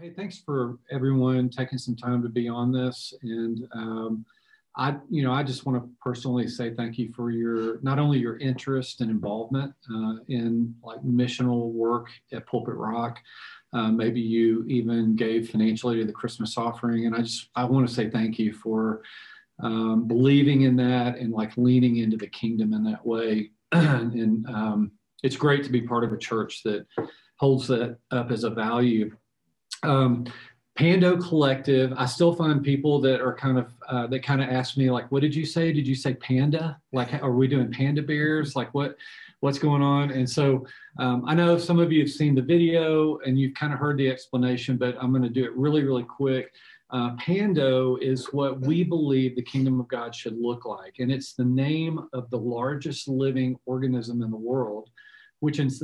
Hey, thanks for everyone taking some time to be on this. And I just want to personally say thank you for your, not only your interest and involvement in like missional work at Pulpit Rock. Maybe you even gave financially to the Christmas offering. And I want to say thank you for believing in that and like leaning into the kingdom in that way. And it's great to be part of a church that holds that up as a value. Pando Collective, I still find people that are kind of, that kind of ask me like, what did you say? Did you say panda? Like, are we doing panda bears? Like what's going on? And so I know some of you have seen the video and you've kind of heard the explanation, but I'm going to do it really, really quick. Pando is what we believe the kingdom of God should look like. And it's the name of the largest living organism in the world, which is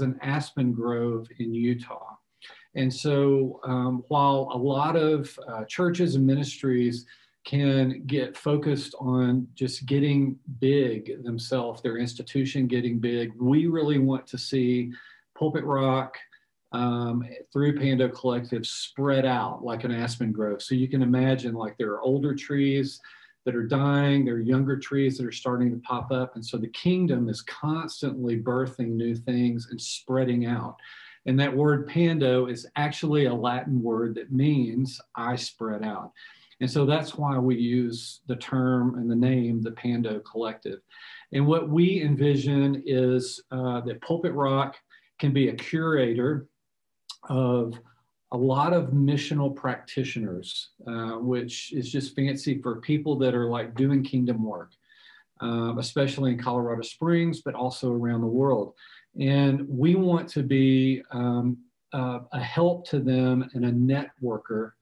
an aspen grove in Utah. And so while a lot of churches and ministries can get focused on just getting big themselves, their institution getting big, we really want to see Pulpit Rock through Pando Collective spread out like an aspen grove. So you can imagine like there are older trees that are dying, there are younger trees that are starting to pop up. And so the kingdom is constantly birthing new things and spreading out. And that word pando is actually a Latin word that means I spread out. And so that's why we use the term and the name, the Pando Collective. And what we envision is that Pulpit Rock can be a curator of a lot of missional practitioners, which is just fancy for people that are like doing kingdom work, especially in Colorado Springs, but also around the world. And we want to be a help to them and a networker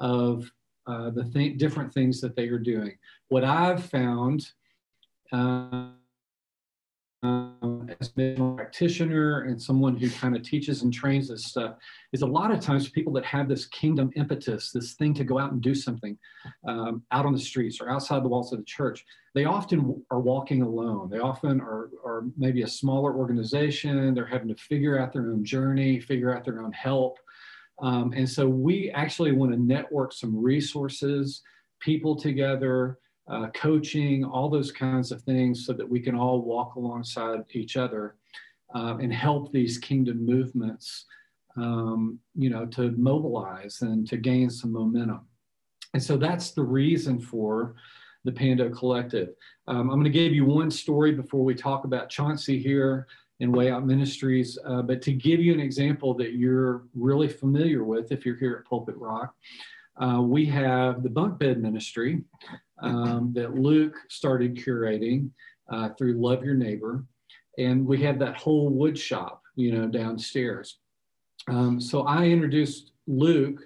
of the different things that they are doing. What I've found as a missional practitioner and someone who kind of teaches and trains this stuff is a lot of times people that have this kingdom impetus, this thing to go out and do something out on the streets or outside the walls of the church, they often are walking alone. They often are maybe a smaller organization. They're having to figure out their own journey, figure out their own help. And so we actually want to network some resources, people together, coaching, all those kinds of things so that we can all walk alongside each other and help these kingdom movements, to mobilize and to gain some momentum. And so that's the reason for the Pando Collective. I'm going to give you one story before we talk about Chauncey here and Way Out Ministries, but to give you an example that you're really familiar with if you're here at Pulpit Rock. We have the bunk bed ministry that Luke started curating through Love Your Neighbor. And we have that whole wood shop, downstairs. So I introduced Luke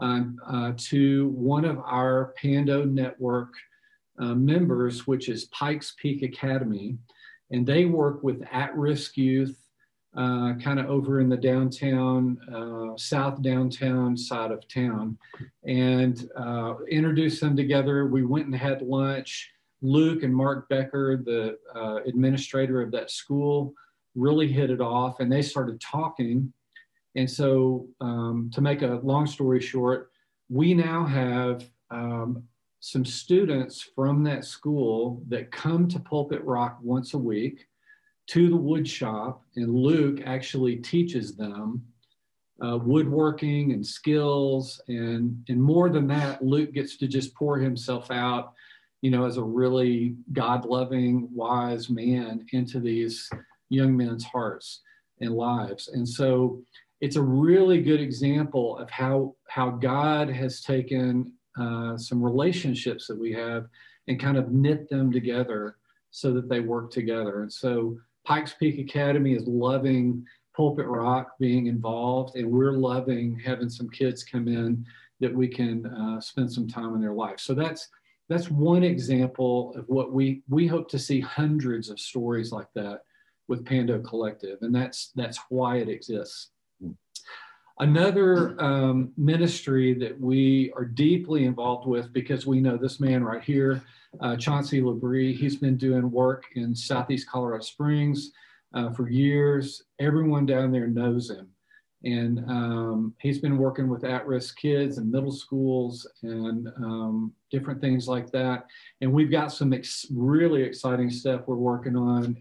to one of our Pando Network members, which is Pikes Peak Academy. And they work with at-risk youth kind of over in the downtown, south downtown side of town, and introduced them together. We went and had lunch. Luke and Mark Becker, the administrator of that school, really hit it off, and they started talking. And so to make a long story short, we now have some students from that school that come to Pulpit Rock once a week to the wood shop, and Luke actually teaches them woodworking and skills, and more than that, Luke gets to just pour himself out, as a really God-loving, wise man into these young men's hearts and lives. And so it's a really good example of how God has taken some relationships that we have and kind of knit them together so that they work together. And so Pikes Peak Academy is loving Pulpit Rock being involved, and we're loving having some kids come in that we can spend some time in their life. So that's one example of what we hope to see hundreds of stories like that with Pando Collective, and that's why it exists. Another ministry that we are deeply involved with, because we know this man right here, Chauncey Labrie, he's been doing work in Southeast Colorado Springs for years. Everyone down there knows him. And he's been working with at-risk kids and middle schools and different things like that. And we've got some really exciting stuff we're working on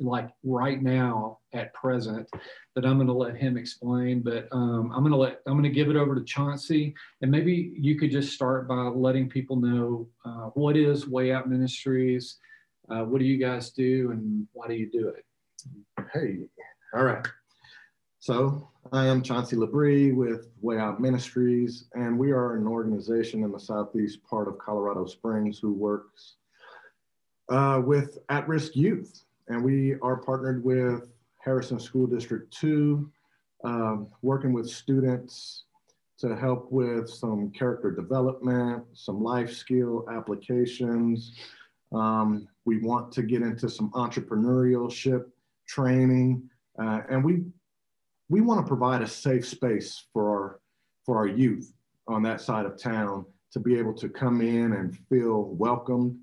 like right now at present that I'm going to let him explain. But I'm going to give it over to Chauncey, and maybe you could just start by letting people know what is Way Out Ministries, what do you guys do, and why do you do it? Hey, all right. So I am Chauncey Labrie with Way Out Ministries, and we are an organization in the southeast part of Colorado Springs who works with at-risk youth. And we are partnered with Harrison School District 2, working with students to help with some character development, some life skill applications. We want to get into some entrepreneurship training, and we want to provide a safe space for our youth on that side of town to be able to come in and feel welcomed,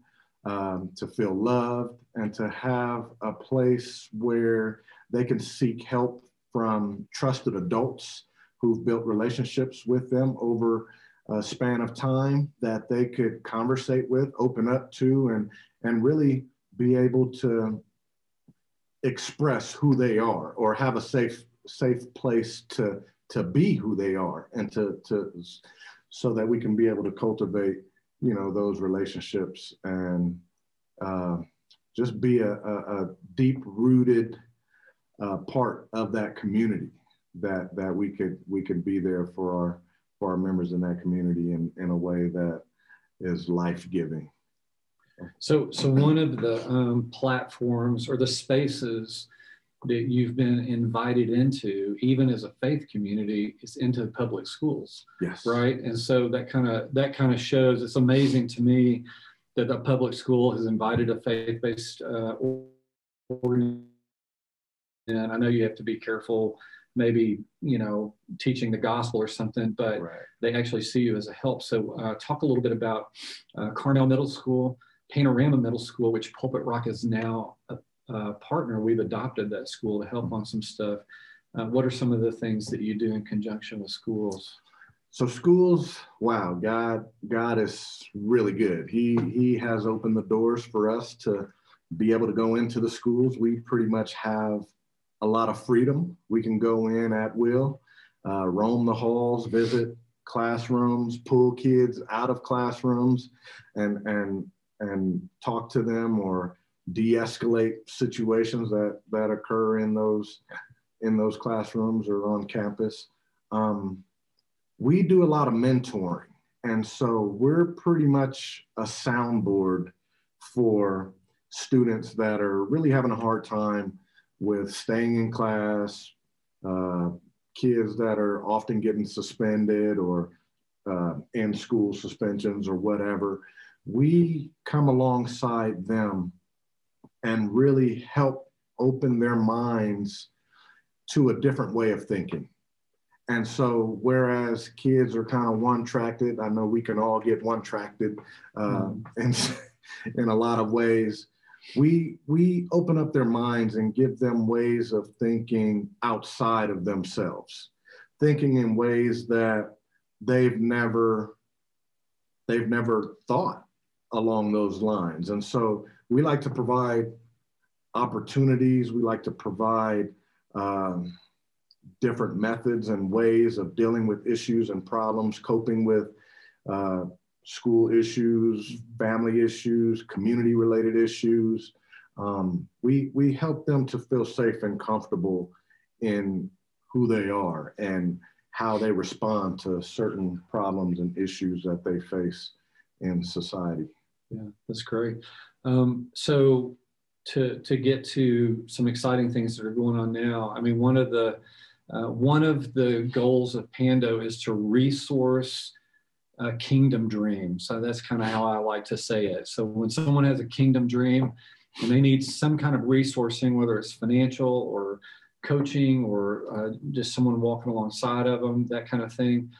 to feel loved, and to have a place where they can seek help from trusted adults who've built relationships with them over a span of time that they could conversate with, open up to, and really be able to express who they are or have a safe place to be who they are, and so that we can be able to cultivate, you know, those relationships and just be a deep-rooted part of that community, that we could be there for our members in that community in a way that is life-giving. So one of the platforms or the spaces that you've been invited into, even as a faith community, is into public schools. Yes. Right. And so that kind of shows, it's amazing to me that the public school has invited a faith-based organization. And I know you have to be careful, maybe, you know, teaching the gospel or something, but right, they actually see you as a help. So talk a little bit about Carnell Middle School, Panorama Middle School, which Pulpit Rock is now a partner. We've adopted that school to help on some stuff. What are some of the things that you do in conjunction with schools? So schools, wow, God is really good. He has opened the doors for us to be able to go into the schools. We pretty much have a lot of freedom. We can go in at will, roam the halls, visit classrooms, pull kids out of classrooms and talk to them or de-escalate situations that occur in those classrooms or on campus. We do a lot of mentoring, and so we're pretty much a soundboard for students that are really having a hard time with staying in class, kids that are often getting suspended or in school suspensions or whatever. We come alongside them and really help open their minds to a different way of thinking. And so, whereas kids are kind of one-tracted, I know we can all get one-tracted in a lot of ways, we open up their minds and give them ways of thinking outside of themselves, thinking in ways that they've never thought along those lines. And so we like to provide opportunities. We like to provide different methods and ways of dealing with issues and problems, coping with school issues, family issues, community-related issues. We help them to feel safe and comfortable in who they are and how they respond to certain problems and issues that they face in society. Yeah, that's great. So to get to some exciting things that are going on now, I mean, one of the goals of Pando is to resource a kingdom dream. So that's kind of how I like to say it. So when someone has a kingdom dream and they need some kind of resourcing, whether it's financial or coaching or just someone walking alongside of them, that kind of thing,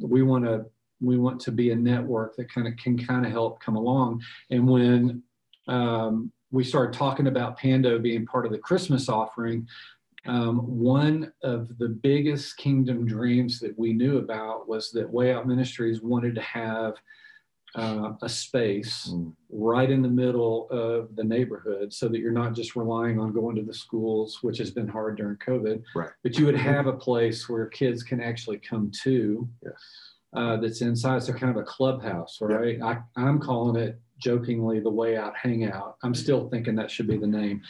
we want to be a network that can help come along. And when we started talking about Pando being part of the Christmas offering, One of the biggest kingdom dreams that we knew about was that Way Out Ministries wanted to have a space right in the middle of the neighborhood so that you're not just relying on going to the schools, which has been hard during COVID, right, but you would have a place where kids can actually come to. Yes. That's inside. So kind of a clubhouse, right? Yep. I'm calling it jokingly the Way Out Hangout. I'm still thinking that should be the name.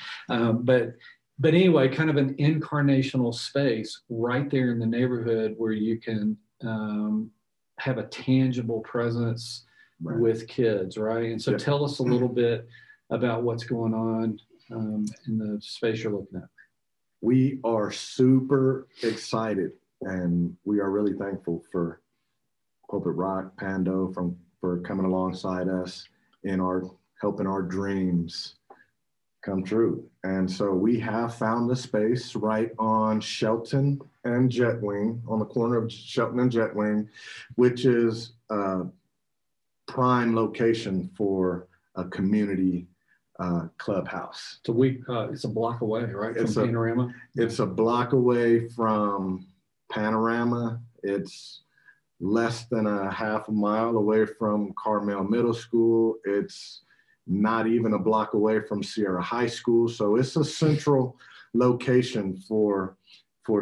But anyway, kind of an incarnational space right there in the neighborhood where you can have a tangible presence, right, with kids, right? And so yep, tell us a little bit about what's going on in the space you're looking at. We are super excited, and we are really thankful for Pulpit Rock, Pando, for coming alongside us in helping our dreams come true. And so we have found the space right on Shelton and Jetwing, on the corner of Shelton and Jetwing, which is a prime location for a community clubhouse. So it's a block away, right, from Panorama? It's a block away from Panorama. It's less than a half a mile away from Carnell Middle School. It's not even a block away from Sierra High School. So it's a central location for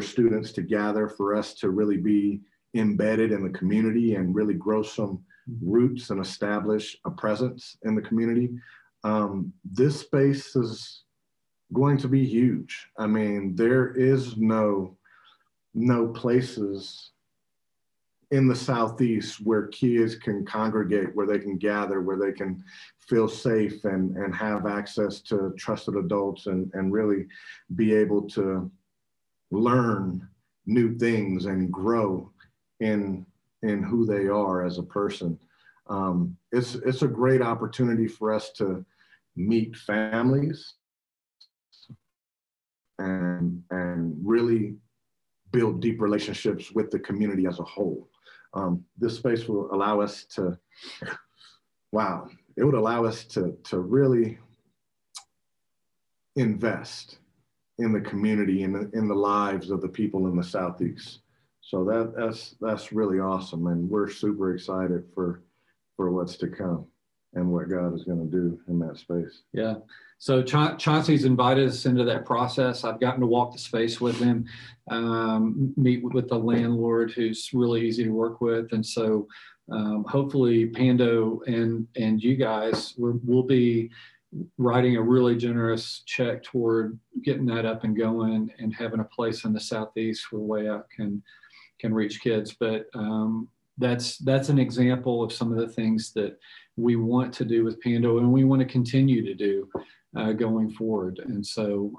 students to gather, for us to really be embedded in the community and really grow some roots and establish a presence in the community. This space is going to be huge. I mean, there is no places in the Southeast where kids can congregate, where they can gather, where they can feel safe and have access to trusted adults and really be able to learn new things and grow in who they are as a person. It's a great opportunity for us to meet families and really build deep relationships with the community as a whole. This space will allow us to, wow, it would allow us to really invest in the community and in the lives of the people in the Southeast. So that's really awesome. And we're super excited for what's to come and what God is going to do in that space. Yeah. So Chauncey's invited us into that process. I've gotten to walk the space with him, meet with the landlord, who's really easy to work with. And so hopefully Pando and you guys will be writing a really generous check toward getting that up and going and having a place in the Southeast where Way Out can reach kids. But that's an example of some of the things that we want to do with Pando, and we want to continue to do going forward. And so,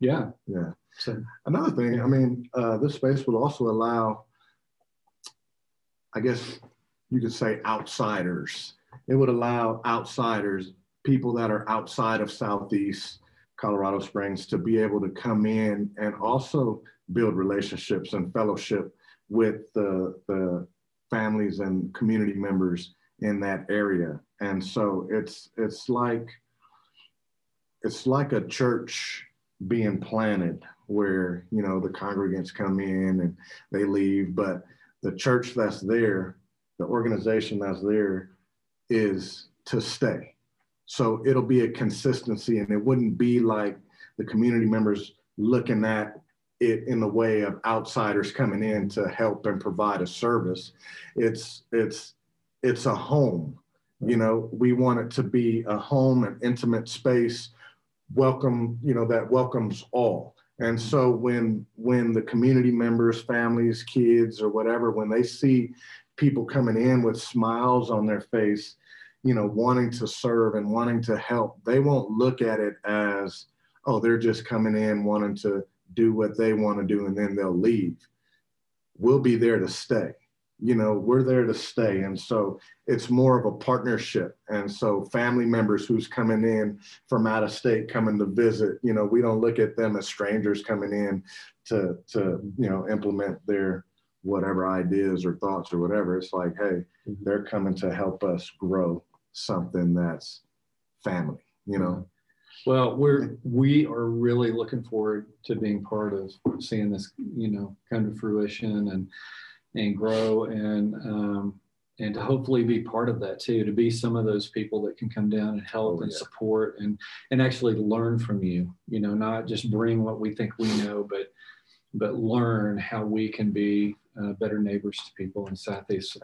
yeah. Yeah. So another thing, I mean, this space will also allow, I guess you could say, outsiders. It would allow outsiders, people that are outside of Southeast Colorado Springs, to be able to come in and also build relationships and fellowship with the families and community members in that area. And so it's like a church being planted where, you know, the congregants come in and they leave, but the church that's there, the organization that's there, is to stay. So it'll be a consistency, and it wouldn't be like the community members looking at it in the way of outsiders coming in to help and provide a service. It's a home, you know. We want it to be a home, an intimate space, welcome, you know, that welcomes all. And so when the community members, families, kids, or whatever, when they see people coming in with smiles on their face, you know, wanting to serve and wanting to help, they won't look at it as, oh, they're just coming in wanting to do what they want to do and then they'll leave. We'll be there to stay. You know, we're there to stay. And so it's more of a partnership. And so family members who's coming in from out of state, coming to visit, you know, we don't look at them as strangers coming in to you know, implement their whatever ideas or thoughts or whatever. It's like, hey, they're coming to help us grow something that's family, you know? Well, we are really looking forward to being part of seeing this, you know, come to fruition and grow, and to hopefully be part of that too, to be some of those people that can come down and help and support and actually learn from you, you know, not just bring what we think we know, but learn how we can be better neighbors to people in Southeast. So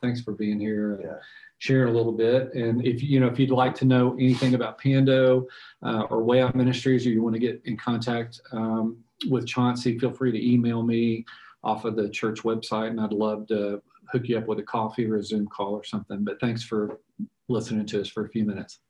thanks for being here. Yeah. Sharing a little bit, and if you'd like to know anything about Pando or Way Out Ministries, or you want to get in contact with Chauncey, feel free to email me off of the church website, and I'd love to hook you up with a coffee or a Zoom call or something. But thanks for listening to us for a few minutes.